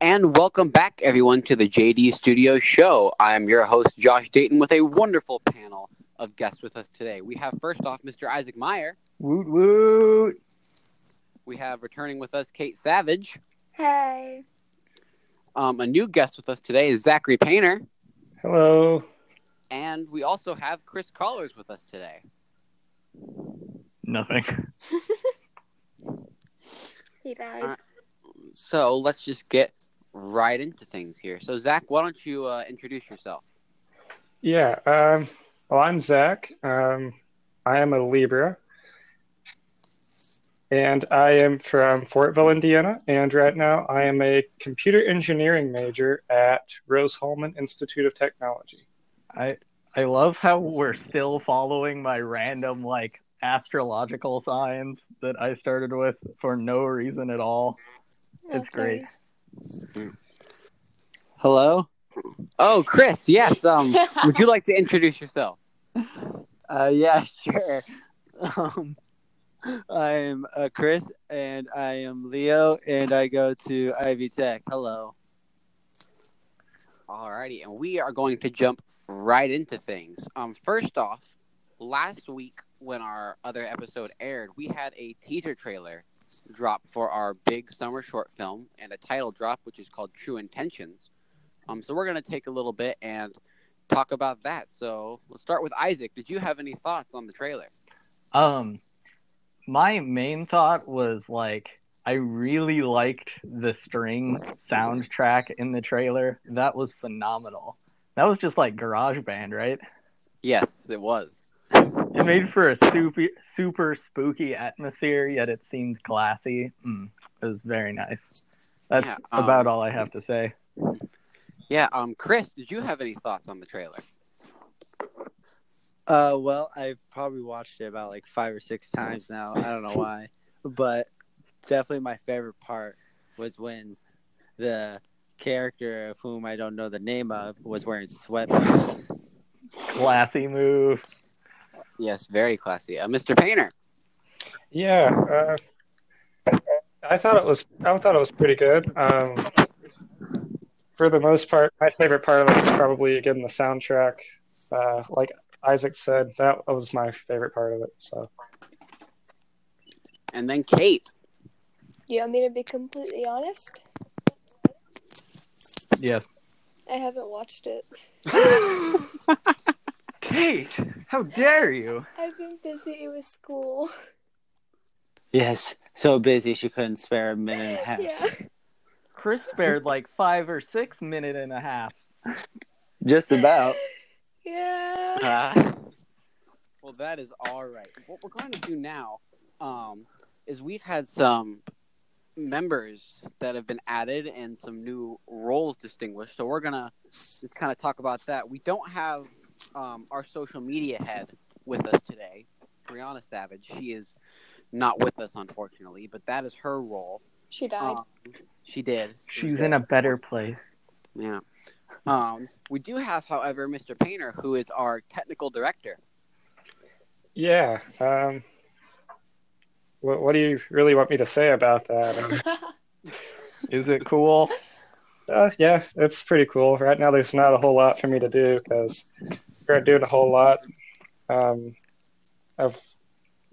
And welcome back, everyone, to the JD Studios show. I'm your host, Josh Dayton, with a wonderful panel of guests with us today. We have, first off, Mr. Isaac Meyer. Woot woot. We have, returning with us, Kate Savage. Hey. A new guest with us today is Zachary Painter. Hello. And we also have Chris Collars with us today. Nothing. He died. So let's just get right into things here. So, Zach, why don't you introduce yourself? Yeah. Well, I'm Zach. I am a Libra. And I am from Fortville, Indiana. And right now I am a computer engineering major at Rose-Hulman Institute of Technology. I love how we're still following my random, astrological signs that I started with for no reason at all. It's great. Hello? Oh, Chris, yes. Would you like to introduce yourself? Yeah, sure. I am Chris, and I am Leo, and I go to Ivy Tech. Hello. Alrighty, and we are going to jump right into things. First off, last week when our other episode aired, we had a teaser trailer drop for our big summer short film and a title drop, which is called True Intentions. So we're going to take a little bit and talk about that. So we'll start with Isaac. Did you have any thoughts on the trailer? My main thought was, I really liked the string soundtrack in the trailer. That was phenomenal. That was just like GarageBand, right? Yes, it was. It made for a super spooky atmosphere, yet it seemed classy. It was very nice. That's about all I have to say. Yeah, Chris, did you have any thoughts on the trailer? Well, I've probably watched it about 5 or 6 times now. I don't know why, but definitely my favorite part was when the character of whom I don't know the name of was wearing sweatpants. Classy move. Yes, very classy. Mr. Painter. Yeah, I thought it was pretty good. For the most part, my favorite part of it was probably again the soundtrack. Like Isaac said, that was my favorite part of it. So. And then Kate. You want me to be completely honest? Yeah. I haven't watched it. Kate, how dare you? I've been busy with school. Yes, so busy she couldn't spare a minute and a half. Yeah. Chris spared 5 or 6 minute and a half. Just about. Yeah. Well, that is all right. What we're going to do now is we've had some members that have been added and some new roles distinguished, so we're going to just kind of talk about that. We don't have our social media head with us today, Brianna Savage. She is not with us, unfortunately, but that is her role. She died. She did. She's in a better place. Yeah. We do have, however, Mr. Painter, who is our technical director. Yeah. What do you really want me to say about that? Is it cool? Yeah, it's pretty cool. Right now, there's not a whole lot for me to do because we're doing a whole lot of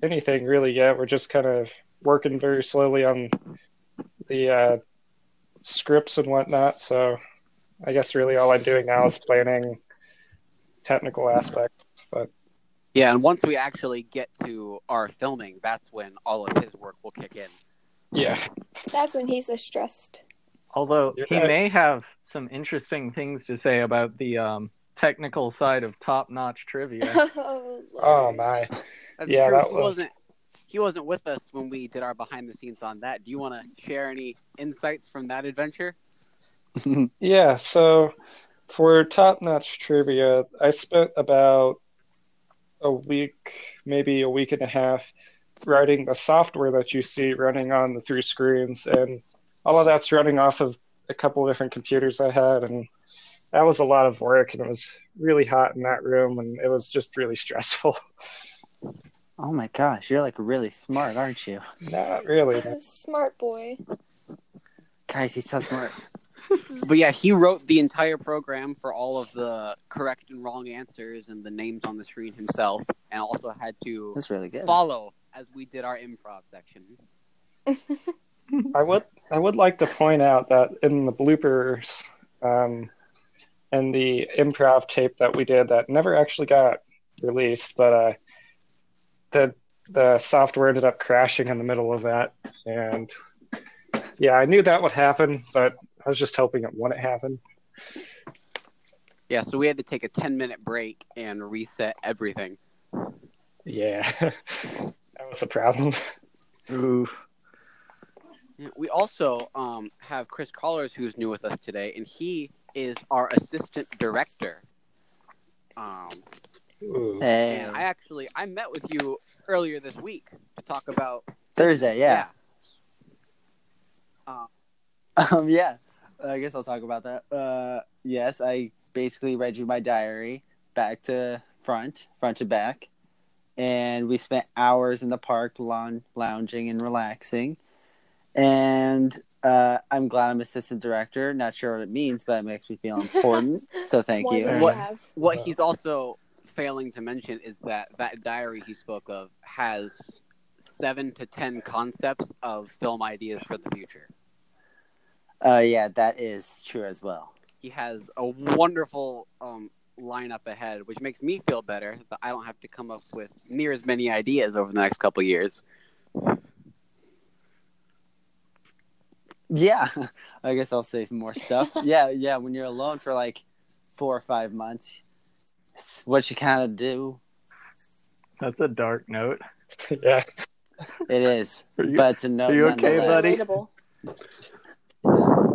anything really yet. We're just kind of working very slowly on the scripts and whatnot. So I guess really all I'm doing now is planning technical aspects. But yeah, and once we actually get to our filming, that's when all of his work will kick in. Yeah. That's when he's less stressed. Although he may have some interesting things to say about the technical side of top-notch trivia. Oh my! That's yeah, true. He wasn't with us when we did our behind-the-scenes on that. Do you want to share any insights from that adventure? Yeah. So for top-notch trivia, I spent about a week, maybe a week and a half, writing the software that you see running on the 3 screens and. All of that's running off of a couple of different computers I had, and that was a lot of work, and it was really hot in that room, and it was just really stressful. Oh my gosh, you're really smart, aren't you? Not really. He's a smart boy. Guys, he's so smart. But yeah, he wrote the entire program for all of the correct and wrong answers and the names on the screen himself, and also had to follow as we did our improv section. I would like to point out that in the bloopers and the improv tape that we did that never actually got released, but the software ended up crashing in the middle of that, and yeah, I knew that would happen, but I was just hoping it wouldn't happen. Yeah, so we had to take a 10-minute break and reset everything. Yeah, that was a problem. Ooh. We also have Chris Collars, who's new with us today, and he is our assistant director. Hey. And I met with you earlier this week to talk about Thursday. Yeah, I guess I'll talk about that. Yes, I basically read you my diary back to front to back, and we spent hours in the park lounging and relaxing. And I'm glad I'm assistant director. Not sure what it means, but it makes me feel important. So thank you. What he's also failing to mention is that diary he spoke of has 7 to 10 concepts of film ideas for the future. Yeah, that is true as well. He has a wonderful lineup ahead, which makes me feel better that I don't have to come up with near as many ideas over the next couple years. Yeah, I guess I'll say some more stuff. Yeah, when you're alone for like 4 or 5 months, it's what you kind of do. That's a dark note. Yeah. It is. But it's a note. Are you okay, buddy?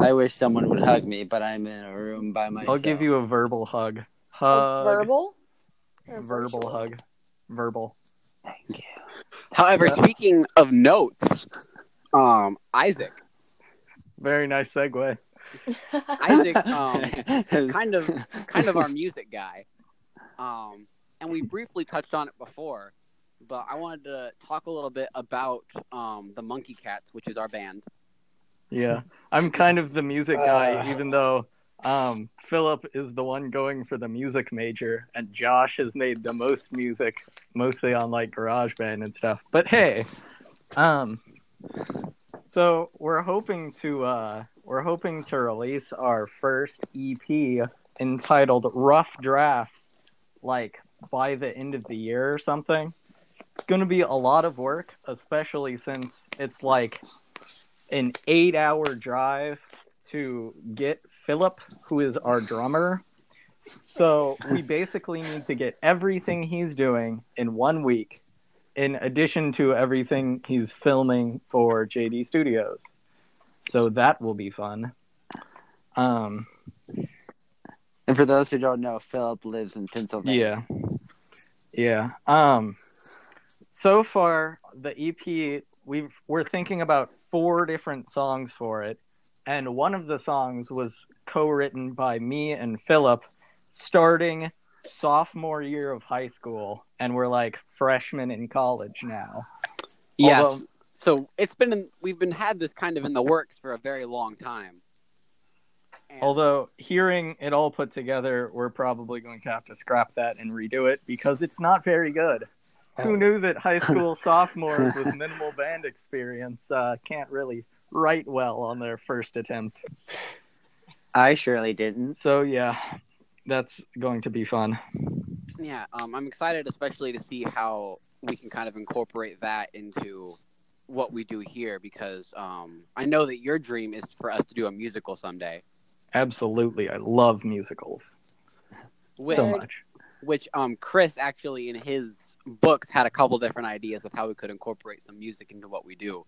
I wish someone would hug me, but I'm in a room by myself. I'll give you a verbal hug. A verbal? Verbal hug. Verbal. Thank you. However, speaking of notes, Isaac. Very nice segue. Isaac, kind of our music guy. And we briefly touched on it before, but I wanted to talk a little bit about the Monkey Cats, which is our band. Yeah, I'm kind of the music guy, even though Philip is the one going for the music major, and Josh has made the most music, mostly on like GarageBand and stuff. But hey, so we're hoping to release our first EP entitled Rough Draft, like by the end of the year or something. It's going to be a lot of work, especially since it's like an 8-hour drive to get Philip, who is our drummer. So we basically need to get everything he's doing in 1 week, in addition to everything he's filming for JD Studios. So that will be fun. And for those who don't know, Philip lives in Pennsylvania. Yeah. So far, the EP, we're thinking about 4 different songs for it, and one of the songs was co-written by me and Philip starting sophomore year of high school, and we're like freshmen in college now. Yeah, although, so we've had this kind of in the works for a very long time. And although hearing it all put together, we're probably going to have to scrap that and redo it because it's not very good. Who knew that high school sophomores with minimal band experience can't really write well on their first attempt? I surely didn't. So, yeah, that's going to be fun. Yeah, I'm excited especially to see how we can kind of incorporate that into what we do here, because I know that your dream is for us to do a musical someday. Absolutely. I love musicals. So much. Which Chris actually in his books had a couple different ideas of how we could incorporate some music into what we do.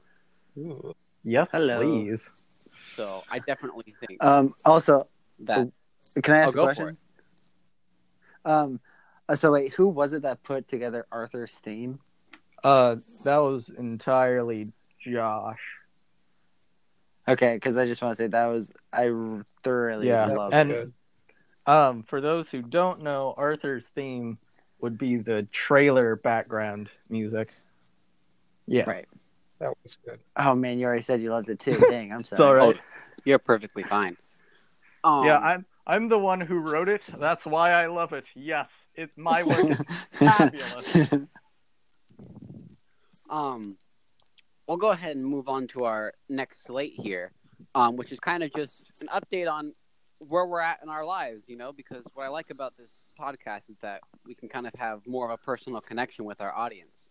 Ooh. Yes, hello. Please. So I definitely think. Also, that can I ask a question? So wait, who was it that put together Arthur's theme? That was entirely Josh. Okay, because I just want to say I thoroughly loved it. For those who don't know, Arthur's theme would be the trailer background music. Yeah. Right. That was good. Oh, man, you already said you loved it, too. Dang, I'm sorry. It's all right. Oh, you're perfectly fine. Yeah, I'm the one who wrote it. That's why I love it. Yes, it's my work. It's fabulous. We'll go ahead and move on to our next slate here, which is kind of just an update on where we're at in our lives, you know, because what I like about this podcast is that we can kind of have more of a personal connection with our audience.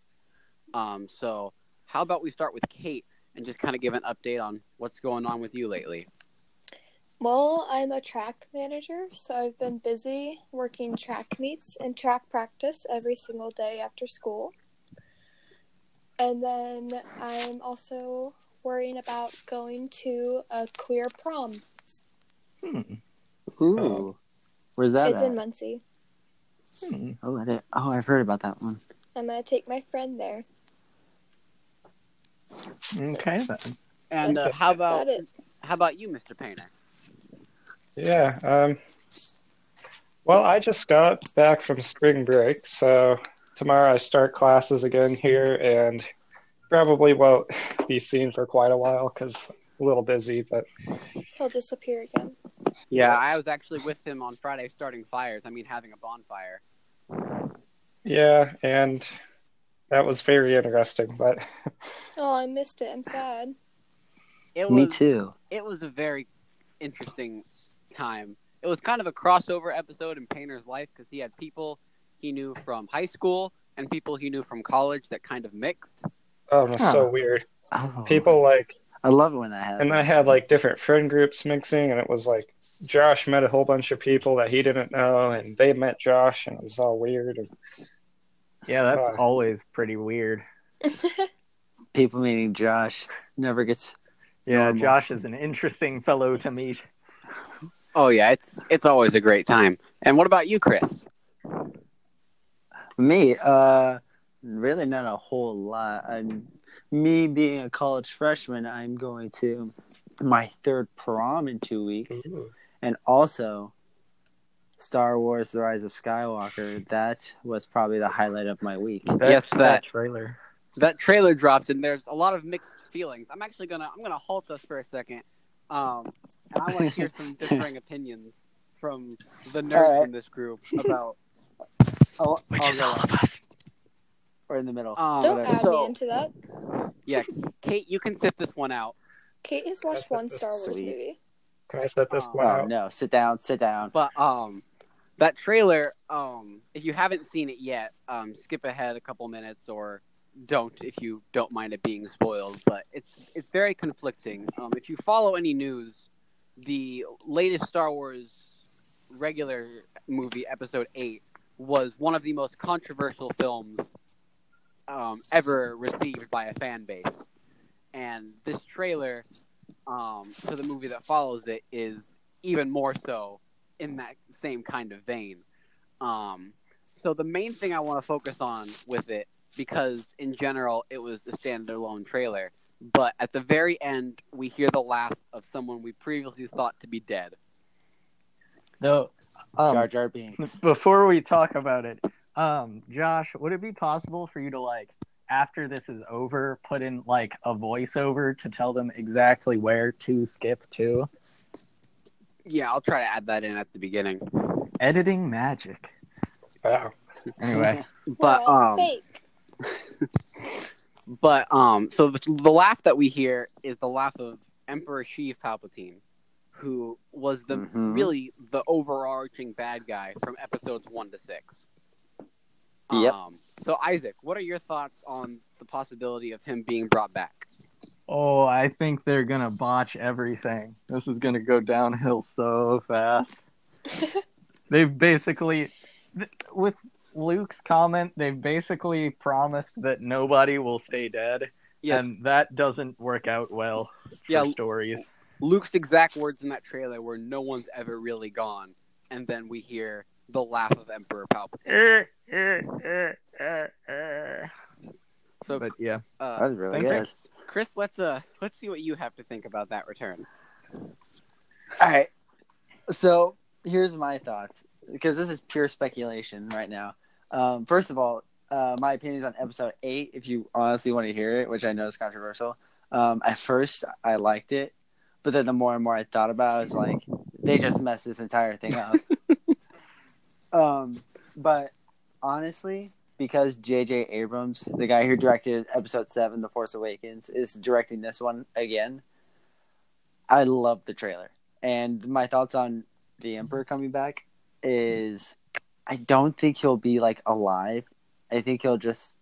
So how about we start with Kate and just kind of give an update on what's going on with you lately? Well, I'm a track manager, so I've been busy working track meets and track practice every single day after school. And then I'm also worrying about going to a queer prom. Ooh. Where's that? It's in Muncie. Oh, I've heard about that one. I'm going to take my friend there. Okay, then. And how about you, Mr. Painter? Yeah, well, I just got back from spring break, so tomorrow I start classes again here and probably won't be seen for quite a while because I'm a little busy, but he'll disappear again. Yeah, I was actually with him on Friday starting fires. I mean, having a bonfire. Yeah, and that was very interesting, but oh, I missed it. I'm sad. Me too. It was a very interesting time. It was kind of a crossover episode in Painter's life because he had people he knew from high school and people he knew from college that kind of mixed. Oh, it was so weird. Oh. People like, I love it when that happens. And I had like different friend groups mixing, and it was like Josh met a whole bunch of people that he didn't know, and they met Josh, and it was all weird. And yeah, that's always pretty weird. People meeting Josh never gets. Yeah, normal. Josh is an interesting fellow to meet. Oh yeah, it's always a great time. And what about you, Chris? Me, really not a whole lot. Me being a college freshman, I'm going to my third prom in 2 weeks. Ooh. And also Star Wars: The Rise of Skywalker. That was probably the highlight of my week. That trailer. That trailer dropped, and there's a lot of mixed feelings. I'm actually gonna halt us for a second, and I want to hear some differing opinions from the nerds in this group about. We're in the middle. Don't add me into that. Yeah, Kate, you can sit this one out. Kate has watched one Star Wars movie. Can I set this one out? No, sit down. But that trailer, if you haven't seen it yet, skip ahead a couple minutes or don't if you don't mind it being spoiled. But it's very conflicting. If you follow any news, the latest Star Wars regular movie, Episode 8, was one of the most controversial films ever received by a fan base. And this trailer to the movie that follows it is even more so in that same kind of vein. So the main thing I want to focus on with it, because in general it was a standalone trailer, but at the very end we hear the laugh of someone we previously thought to be dead. No, Jar Jar Binks. Before we talk about it, Josh, would it be possible for you to, like, after this is over, put in, like, a voiceover to tell them exactly where to skip to? Yeah, I'll try to add that in at the beginning. Editing magic. Wow. Anyway. Fake. So the laugh that we hear is the laugh of Emperor Sheev Palpatine, who was the really the overarching bad guy from episodes 1 to 6. Yep. So Isaac, what are your thoughts on the possibility of him being brought back? Oh, I think they're gonna botch everything. This is gonna go downhill so fast. They've basically, with Luke's comment, they've basically promised that nobody will stay dead, and that doesn't work out well for stories. Luke's exact words in that trailer were, "No one's ever really gone," and then we hear the laugh of Emperor Palpatine. So, but yeah, that was really good. Chris, let's see what you have to think about that return. All right, so here's my thoughts, because this is pure speculation right now. First of all, my opinions on episode 8. If you honestly want to hear it, which I know is controversial, at first I liked it. But then the more and more I thought about it, I was like, They just messed this entire thing up. But honestly, because J.J. Abrams, the guy who directed Episode 7, The Force Awakens, is directing this one again, I love the trailer. And my thoughts on the Emperor coming back is I don't think he'll be, like, alive. I think he'll just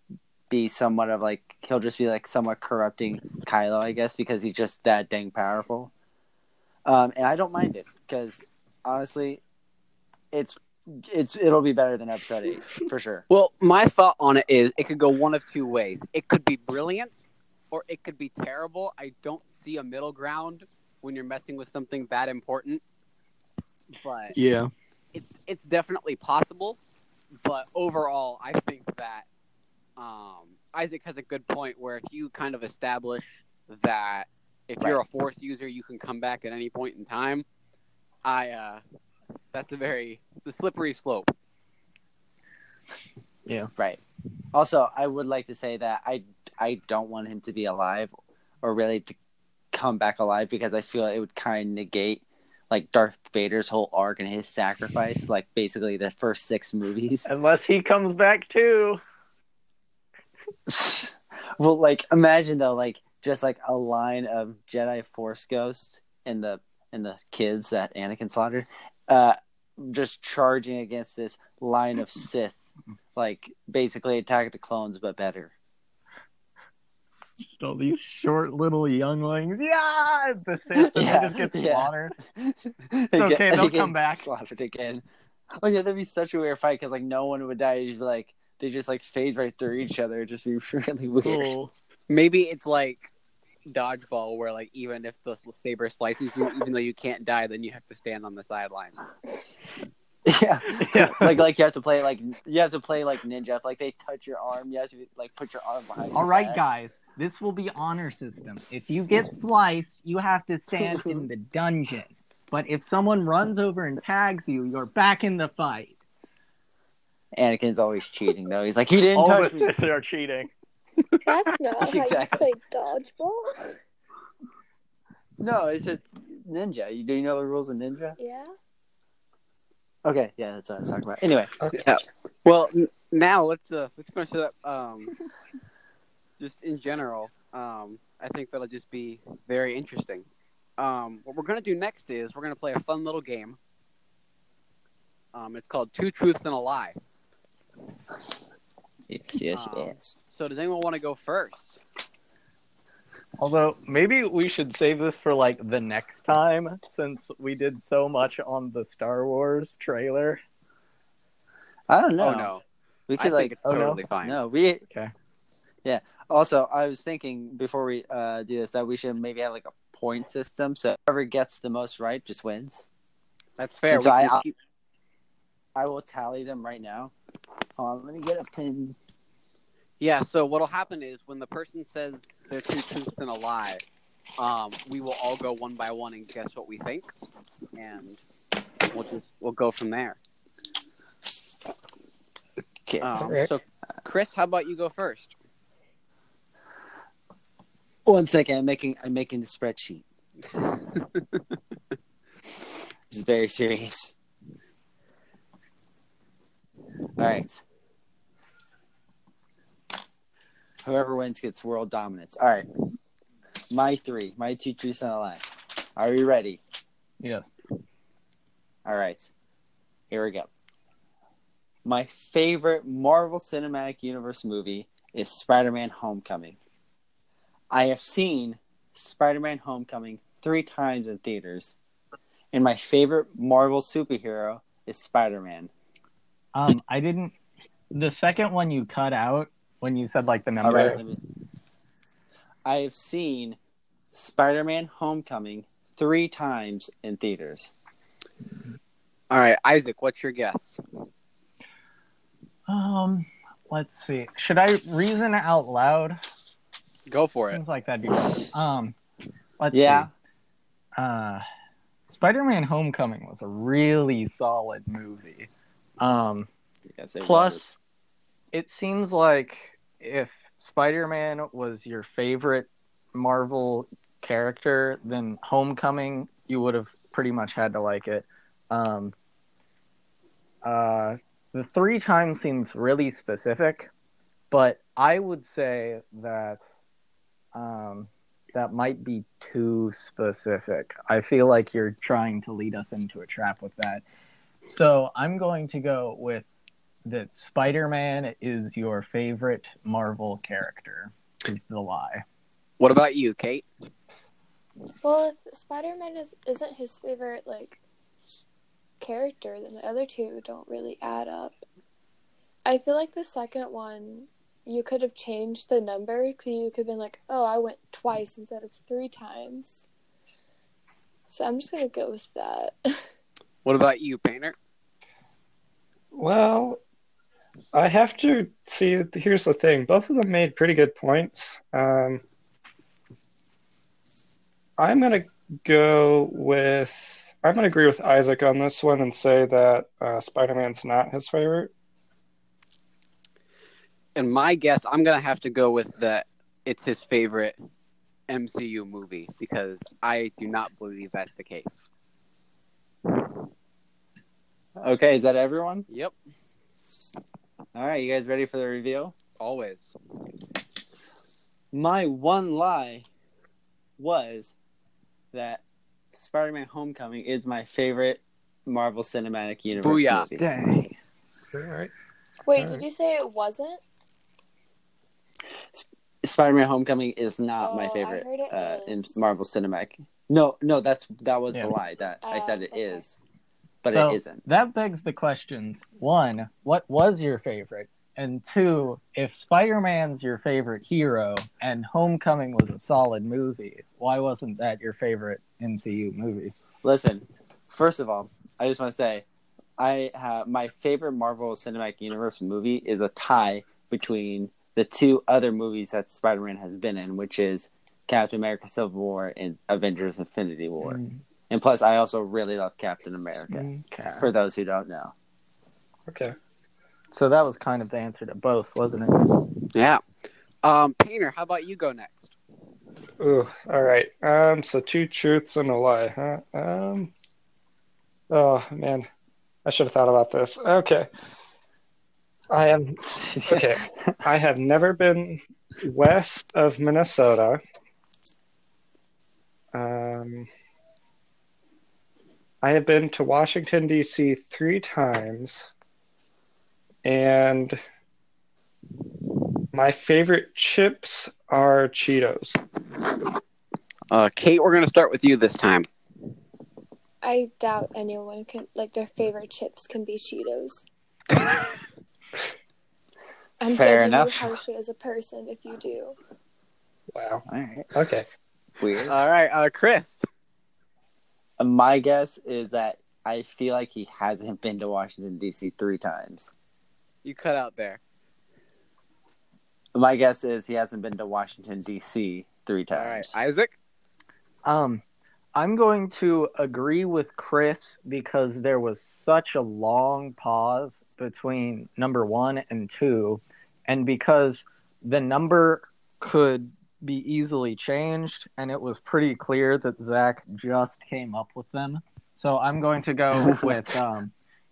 be somewhat of, like, he'll just be, like, somewhat corrupting Kylo, I guess, because he's just that dang powerful. And I don't mind it, because, honestly, it'll be better than Episode 8, for sure. Well, my thought on it is it could go one of two ways. It could be brilliant, or it could be terrible. I don't see a middle ground when you're messing with something that important. But yeah, it's definitely possible. But overall, I think that Isaac has a good point where if you kind of establish that if you're a Force user, you can come back at any point in time, it's a slippery slope. Yeah. Right. Also, I would like to say that I don't want him to be alive or really to come back alive because I feel it would kind of negate like Darth Vader's whole arc and his sacrifice, like basically the first 6 movies. Unless he comes back too. Well, like imagine though, like just like a line of Jedi Force ghosts and the kids that Anakin slaughtered, just charging against this line of Sith, like basically Attack the Clones but better. Just all these short little younglings. Yeah! The Sith just gets slaughtered. It's okay, they'll come back. Slaughtered again. Oh yeah, that'd be such a weird fight because like no one would die. You'd just be like, they just like phase right through each other. It'd just be really weird. Cool. Maybe it's like dodgeball where like even if the saber slices you, even though you can't die, then you have to stand on the sidelines. Yeah. Like you have to play like ninja. If, like they touch your arm, you have to like put your arm behind. All right, guys. This will be honor system. If you get sliced, you have to stand in the dungeon. But if someone runs over and tags you, you're back in the fight. Anakin's always cheating, though. He's like, he didn't touch me. They're cheating. That's not exactly how you play dodgeball. No, it's just ninja. Do you know the rules of ninja? Yeah. Okay, yeah, that's what I was talking about. Anyway. Okay. Yeah. Well, now let's finish it up. Just in general, I think that'll just be very interesting. What we're going to do next is we're going to play a fun little game. It's called Two Truths and a Lie. Yes. So does anyone want to go first? Although, maybe we should save this for, like, the next time, since we did so much on the Star Wars trailer. I don't know. Oh, no. We could, think it's totally fine. No, okay. Yeah. Also, I was thinking before we do this that we should maybe have like a point system, so whoever gets the most right just wins. That's fair. So I will tally them right now. Hold on, let me get a pen. Yeah. So what'll happen is when the person says their two truths and a lie, we will all go one by one and guess what we think, and we'll go from there. Okay. So Chris, how about you go first? One second, I'm making the spreadsheet. This is very serious. All right. Whoever wins gets world dominance. All right. My two truths and a lie. Are you ready? Yeah. All right. Here we go. My favorite Marvel Cinematic Universe movie is Spider-Man Homecoming. I have seen Spider-Man Homecoming 3 times in theaters, and my favorite Marvel superhero is Spider-Man. I didn't... The second one you cut out when you said, like, the number. All right, I have seen Spider-Man Homecoming 3 times in theaters. All right, Isaac, what's your guess? Let's see. Should I reason out loud? Go for it. Seems like that'd be better. Let's see. Spider-Man Homecoming was a really solid movie. Plus, it seems like if Spider-Man was your favorite Marvel character, then Homecoming, you would have pretty much had to like it. The three times seems really specific, but I would say that that might be too specific. I feel like you're trying to lead us into a trap with that. So I'm going to go with that Spider-Man is your favorite Marvel character is the lie. What about you, Kate? Well, if Spider-Man isn't his favorite, like, character, then the other two don't really add up. I feel like the second one, you could have changed the number, because you could have been like, oh, I went twice instead of three times. So I'm just going to go with that. What about you, Painter? Well, I have to see, here's the thing. Both of them made pretty good points. I'm going to go with... I'm going to agree with Isaac on this one and say that Spider-Man's not his favorite. And my guess, I'm going to have to go with that it's his favorite MCU movie, because I do not believe that's the case. Okay, is that everyone? Yep. All right, you guys ready for the reveal? Always. My one lie was that Spider-Man Homecoming is my favorite Marvel Cinematic Universe movie. Dang. Right. Wait, all did right. you say it wasn't? Spider-Man Homecoming is not my favorite in Marvel Cinematic. No, that was the lie that I said it is, but so it isn't. That begs the questions. One, what was your favorite? And two, if Spider-Man's your favorite hero and Homecoming was a solid movie, why wasn't that your favorite MCU movie? Listen, first of all, I just want to say, my favorite Marvel Cinematic Universe movie is a tie between the two other movies that Spider-Man has been in, which is Captain America Civil War and Avengers Infinity War. Mm. And plus, I also really love Captain America, for those who don't know. Okay. So that was kind of the answer to both, wasn't it? Yeah. Painter, how about you go next? Ooh, all right. So two truths and a lie, huh? Oh, man. I should have thought about this. Okay. I have never been west of Minnesota. I have been to Washington, D.C. 3 times. And my favorite chips are Cheetos. Kate, we're going to start with you this time. I doubt anyone can, like, their favorite chips can be Cheetos. I'm fair judging enough. You harshly as a person if you do. Wow. All right. Okay. Weird. All right, Chris. My guess is that I feel like he hasn't been to Washington, D.C. 3 times. You cut out there. My guess is he hasn't been to Washington, D.C. 3 times. All right, Isaac? I'm going to agree with Chris because there was such a long pause between number 1 and 2, and because the number could be easily changed, and it was pretty clear that Zach just came up with them. So I'm going to go with...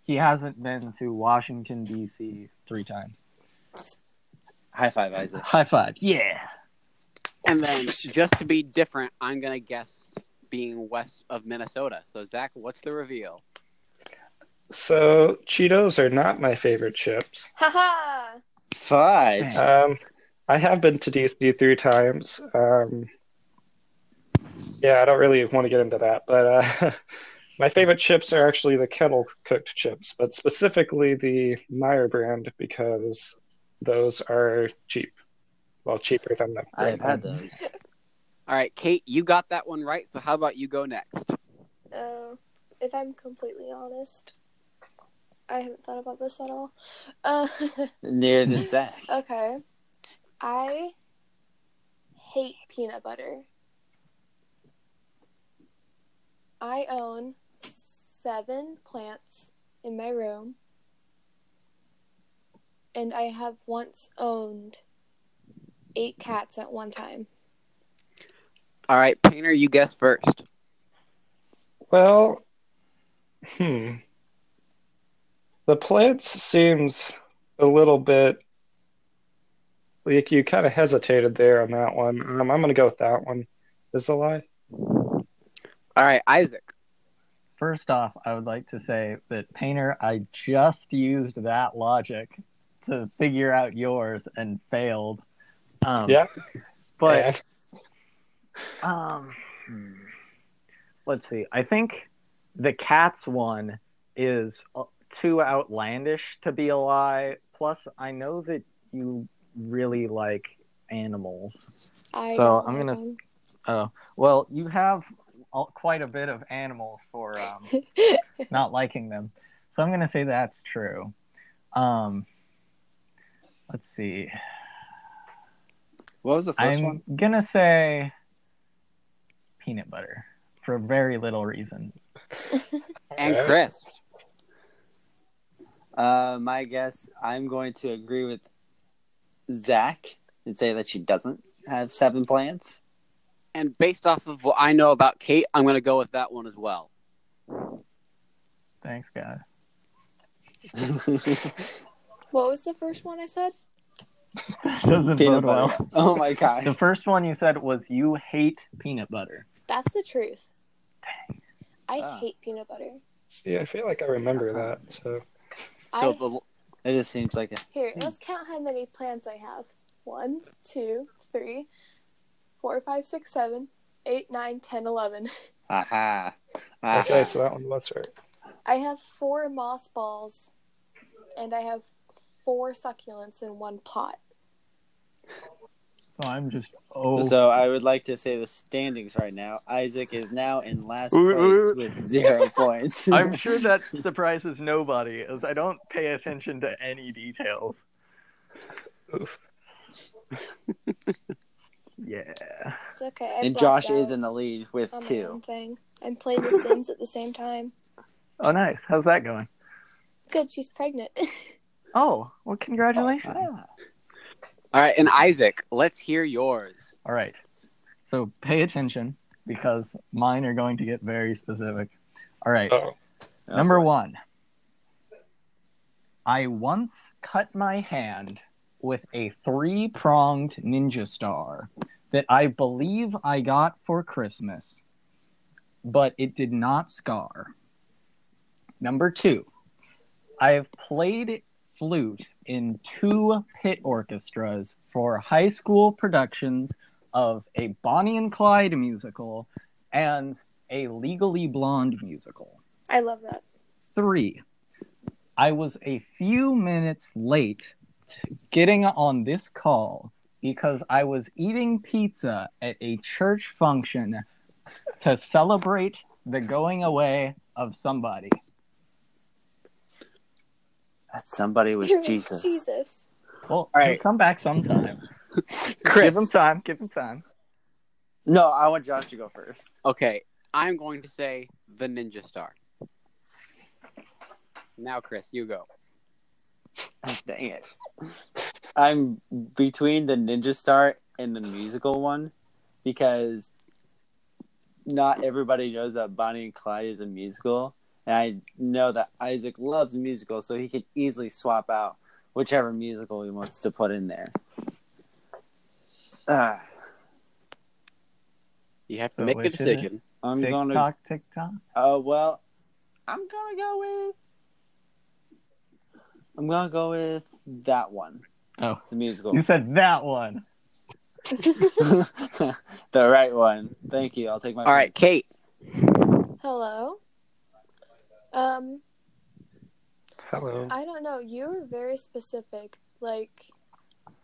he hasn't been to Washington, D.C. 3 times. High five, Isaac. High five, yeah. And then, just to be different, I'm going to guess being west of Minnesota. So, Zach, what's the reveal? So, Cheetos are not my favorite chips. Haha! 5. I have been to D.C. 3 times. I don't really want to get into that, but... my favorite chips are actually the kettle-cooked chips, but specifically the Meyer brand because those are cheap. Well, cheaper than the brand. I've had those. All right, Kate, you got that one right, so how about you go next? If I'm completely honest, I haven't thought about this at all. Near the death. Okay. I hate peanut butter. I own 7 plants in my room, and I have once owned 8 cats at one time. All right, Painter, you guess first. Well, the plants seems a little bit like you kind of hesitated there on that one. I'm going to go with that one. Is a lie. All right, Isaac. First off, I would like to say that, Painter, I just used that logic to figure out yours and failed. But yeah. Let's see. I think the cats one is too outlandish to be a lie. Plus, I know that you really like animals. Oh, well, you have quite a bit of animals for not liking them. So I'm going to say that's true. Let's see. What was the first one? I'm going to say peanut butter for very little reason. And Chris. My guess, I'm going to agree with Zach and say that she doesn't have seven plants. And based off of what I know about Kate, I'm going to go with that one as well. Thanks, guys. What was the first one I said? Doesn't bode well. Oh, my gosh. The first one you said was you hate peanut butter. That's the truth. Dang. I hate peanut butter. See, I feel like I remember that. It just seems like it. Here, let's count how many plants I have. 1, 2, 3... 4, 5, 6, 7, 8, 9, 10, 11. Aha. Okay, so that one was right. I have 4 moss balls, and I have 4 succulents in one pot. So I'm just... Oh. So I would like to say the standings right now. Isaac is now in last place with 0 points. I'm sure that surprises nobody, as I don't pay attention to any details. Oof. Yeah. It's okay. And Josh is in the lead with 2. I'm playing The Sims at the same time. Oh, nice. How's that going? Good. She's pregnant. Oh, well, congratulations. Oh. All right. And Isaac, let's hear yours. All right. So pay attention because mine are going to get very specific. All right. Number 1. I once cut my hand with a 3-pronged ninja star that I believe I got for Christmas, but it did not scar. Number 2, I have played flute in 2 pit orchestras for high school productions of a Bonnie and Clyde musical and a Legally Blonde musical. I love that. 3, I was a few minutes late getting on this call because I was eating pizza at a church function to celebrate the going away of somebody. That somebody was Jesus. Well, all right. He'll come back sometime. Chris. Give him time. No, I want Josh to go first. Okay, I'm going to say the ninja star. Now, Chris, you go. Dang it. I'm between the ninja star and the musical one because not everybody knows that Bonnie and Clyde is a musical, and I know that Isaac loves musicals, so he could easily swap out whichever musical he wants to put in there. You have to make a decision. I'm going to TikTok. Well, I'm gonna go with that one. Oh, the musical. You said that one. The right one. Thank you. I'll take my. All right, Kate. Hello. Hello. I don't know. You were very specific. Like,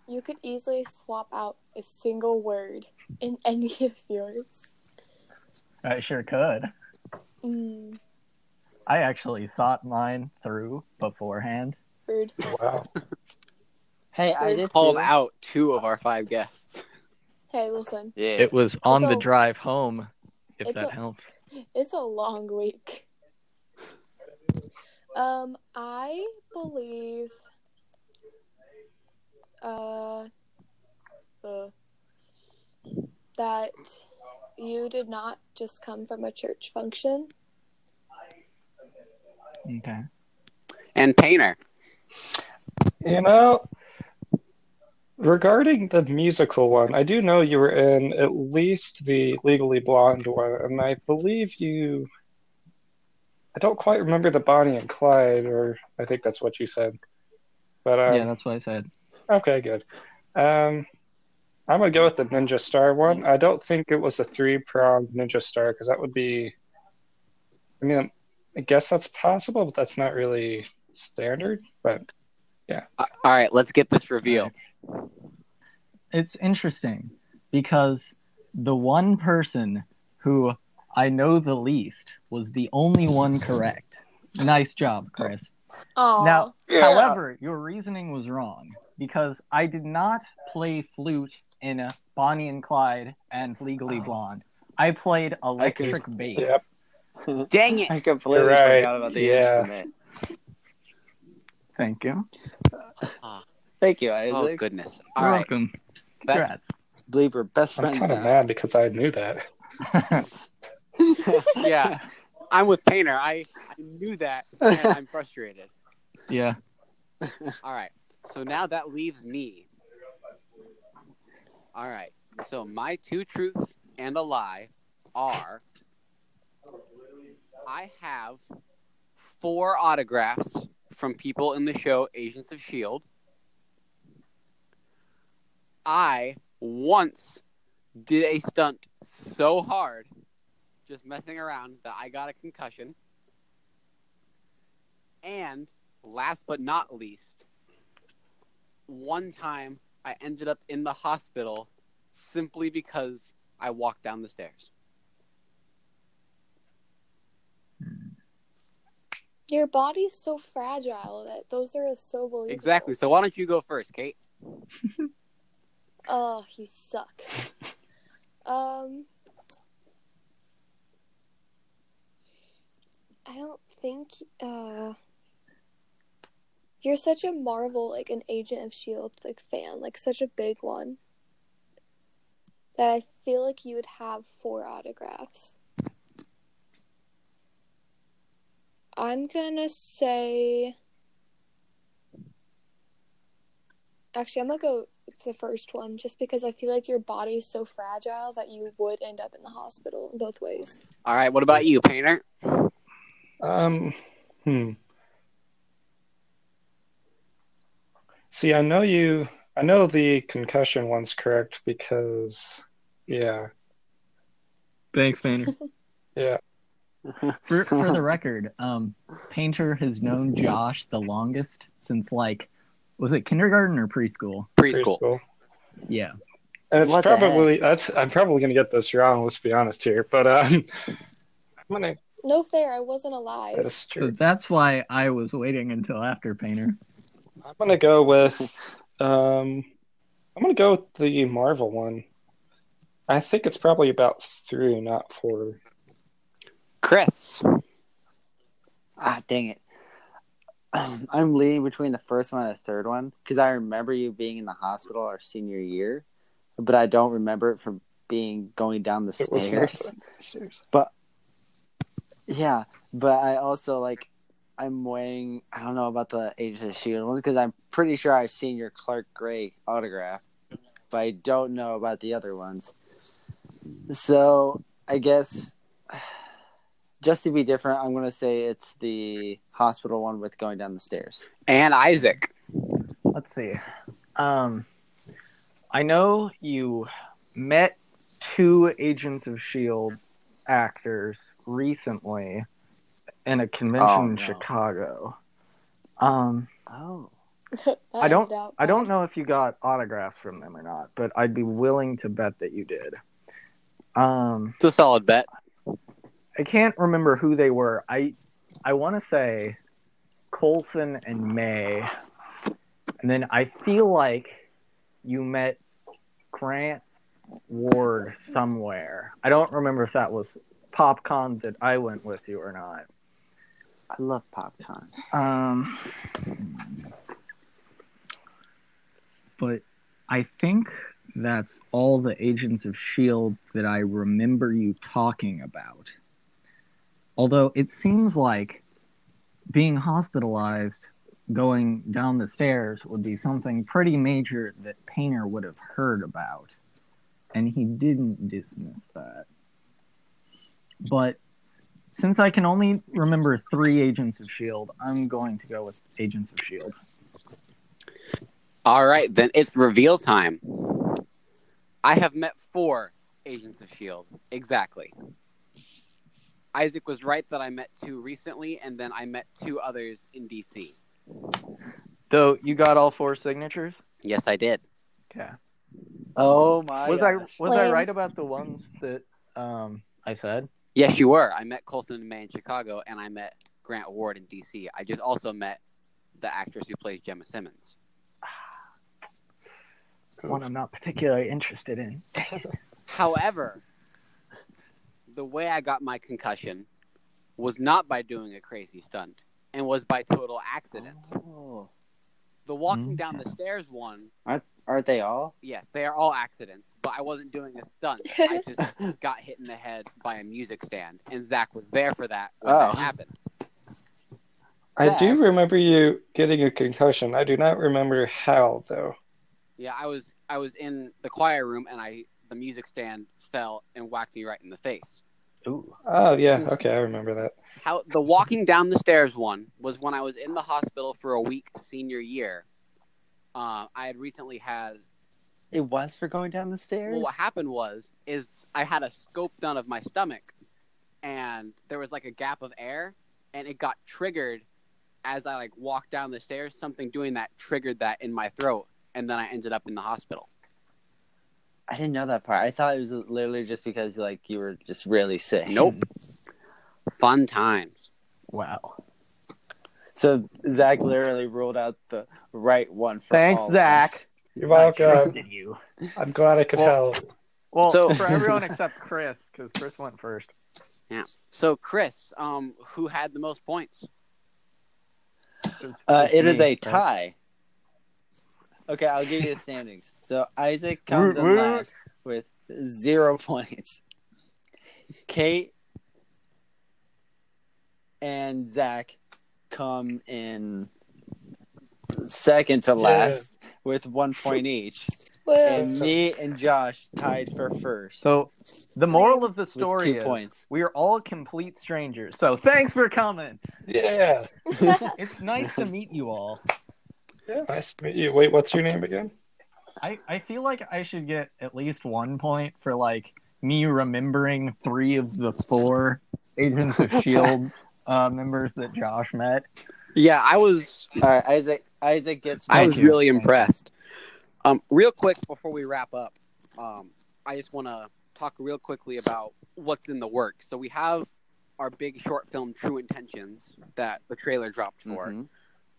you could easily swap out a single word in any of yours. I sure could. I actually thought mine through beforehand. Rude. Wow. Hey, I did call out 2 of our 5 guests. Hey, listen. Yeah. It was on the drive home, if that helps. It's a long week. I believe... that you did not just come from a church function. Okay. And Painter. You know, regarding the musical one, I do know you were in at least the Legally Blonde one, and I believe you... I don't quite remember the Bonnie and Clyde, or I think that's what you said. But yeah, that's what I said. Okay, good. I'm going to go with the Ninja Star one. I don't think it was a three-pronged Ninja Star, because that would be... I mean, I guess that's possible, but that's not really standard, but... Yeah. All right, let's get this reveal. It's interesting because the one person who I know the least was the only one correct. Nice job, Chris. Oh. Now, yeah. However, your reasoning was wrong because I did not play flute in Bonnie and Clyde and Legally Blonde. I played electric bass. Yep. Dang it! I completely forgot about the instrument. Thank you. Thank you. Isaac. Oh, goodness. You're welcome. Congrats. Bleeper, best friend. I'm kind of mad because I knew that. Yeah. I'm with Painter. I knew that, and I'm frustrated. Yeah. All right. So now that leaves me. All right. So my two truths and a lie are I have 4 autographs from people in the show Agents of S.H.I.E.L.D. I once did a stunt so hard, just messing around, that I got a concussion. And last but not least, one time I ended up in the hospital simply because I walked down the stairs. Your body's so fragile that those are so believable. Exactly. So why don't you go first, Kate? Oh, you suck. I don't think... You're such a Marvel, like, an Agent of S.H.I.E.L.D. like fan. Like, such a big one. That I feel like you would have 4 autographs. I'm gonna say... Actually, I'm gonna go with the first one, just because I feel like your body's so fragile that you would end up in the hospital in both ways. All right, what about you, Painter? See, I know the concussion one's correct because... Yeah. Thanks, Painter. Yeah. For the record, Painter has known Josh the longest since, like, was it kindergarten or preschool? Preschool. Yeah. And it's I'm probably going to get this wrong, let's be honest here, but No fair, I wasn't alive. That's true. So that's why I was waiting until after Painter. I'm going to go with the Marvel one. I think it's probably about 3, not 4. Chris. Ah, dang it. I'm leaning between the first one and the third one because I remember you being in the hospital our senior year, but I don't remember it from going down the stairs. But yeah, but I also I'm weighing, I don't know about the Agents of S.H.I.E.L.D. ones because I'm pretty sure I've seen your Clark Gray autograph, but I don't know about the other ones. So I guess... Just to be different, I'm going to say it's the hospital one with going down the stairs. And Isaac. Let's see. I know you met 2 Agents of S.H.I.E.L.D. actors recently in a convention in Chicago. I don't know if you got autographs from them or not, but I'd be willing to bet that you did. It's a solid bet. I can't remember who they were. I want to say Coulson and May. And then I feel like you met Grant Ward somewhere. I don't remember if that was PopCon that I went with you or not. I love PopCon. But I think that's all the Agents of S.H.I.E.L.D. that I remember you talking about. Although it seems like being hospitalized, going down the stairs would be something pretty major that Painter would have heard about. And he didn't dismiss that. But since I can only remember 3 Agents of S.H.I.E.L.D., I'm going to go with Agents of S.H.I.E.L.D. All right, then it's reveal time. I have met 4 Agents of S.H.I.E.L.D. Exactly. Isaac was right that I met 2 recently, and then I met 2 others in D.C. So you got all 4 signatures? Yes, I did. Okay. Oh, my gosh. Was I right about the ones that I said? Yes, you were. I met Coulson and May in Chicago, and I met Grant Ward in D.C. I just also met the actress who plays Gemma Simmons. One I'm not particularly interested in. However, the way I got my concussion was not by doing a crazy stunt, and was by total accident. Oh. The walking down the stairs one... Aren't they all? Yes, they are all accidents, but I wasn't doing a stunt. I just got hit in the head by a music stand, and Zach was there for that when that happened. I do remember you getting a concussion. I do not remember how, though. Yeah, I was in the choir room, and the music stand fell and whacked me right in the face. Ooh. Oh, yeah, okay, I remember that. The walking down the stairs one was when I was in the hospital for a week senior year. I had recently had... It was for going down the stairs? Well, what happened is I had a scope done of my stomach, and there was like a gap of air, and it got triggered as I like walked down the stairs. Something doing that triggered that in my throat, and then I ended up in the hospital. I didn't know that part. I thought it was literally just because like you were just really sick. Nope. Fun times. Wow. So Zach literally ruled out the right one for all. Thanks, Zach. You're welcome. I'm glad I could help. Well, so, for everyone except Chris, because Chris went first. Yeah. So Chris, who had the most points? It is a tie. Okay, I'll give you the standings. So Isaac comes in last with 0 points. Kate and Zach come in second to last with 1 point each. And me and Josh tied for first. So the moral of the story is we are all complete strangers. So thanks for coming. Yeah. It's nice to meet you all. Yeah. Nice to meet you. Wait, what's your name again? I feel like I should get at least 1 point for like me remembering 3 of the 4 Agents of S.H.I.E.L.D. Members that Josh met. Yeah, I was. All right, Isaac gets. I was really impressed. Real quick before we wrap up, I just want to talk real quickly about what's in the work. So we have our big short film, True Intentions, that the trailer dropped for.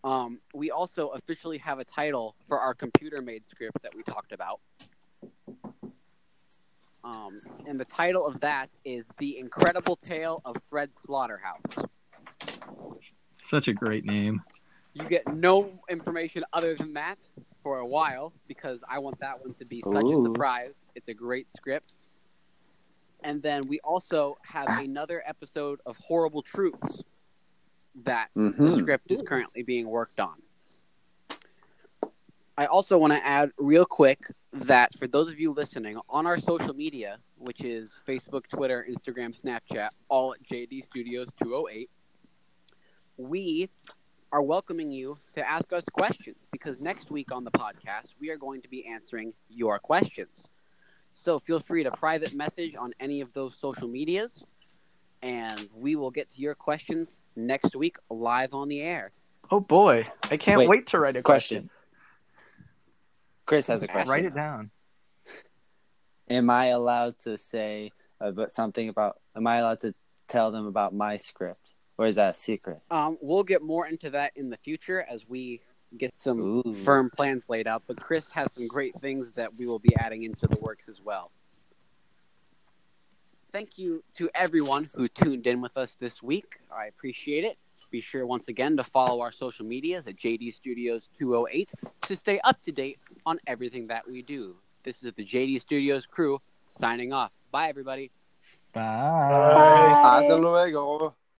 Mm-hmm. We also officially have a title for our computer-made script that we talked about. And the title of that is The Incredible Tale of Fred Slaughterhouse. Such a great name. You get no information other than that for a while, because I want that one to be such a surprise. It's a great script. And then we also have another episode of Horrible Truths that the script is currently being worked on. I also want to add real quick that for those of you listening, on our social media, which is Facebook, Twitter, Instagram, Snapchat, all at JD Studios 208, we are welcoming you to ask us questions, because next week on the podcast, we are going to be answering your questions. So feel free to private message on any of those social medias, and we will get to your questions next week live on the air. Oh, boy. I can't wait to write a question. Chris has a question. Write it down. Am I allowed to say am I allowed to tell them about my script? Or is that a secret? We'll get more into that in the future as we get some firm plans laid out. But Chris has some great things that we will be adding into the works as well. Thank you to everyone who tuned in with us this week. I appreciate it. Be sure once again to follow our social medias at JD Studios 208 to stay up to date on everything that we do. This is the JD Studios crew signing off. Bye, everybody. Bye. Hasta luego.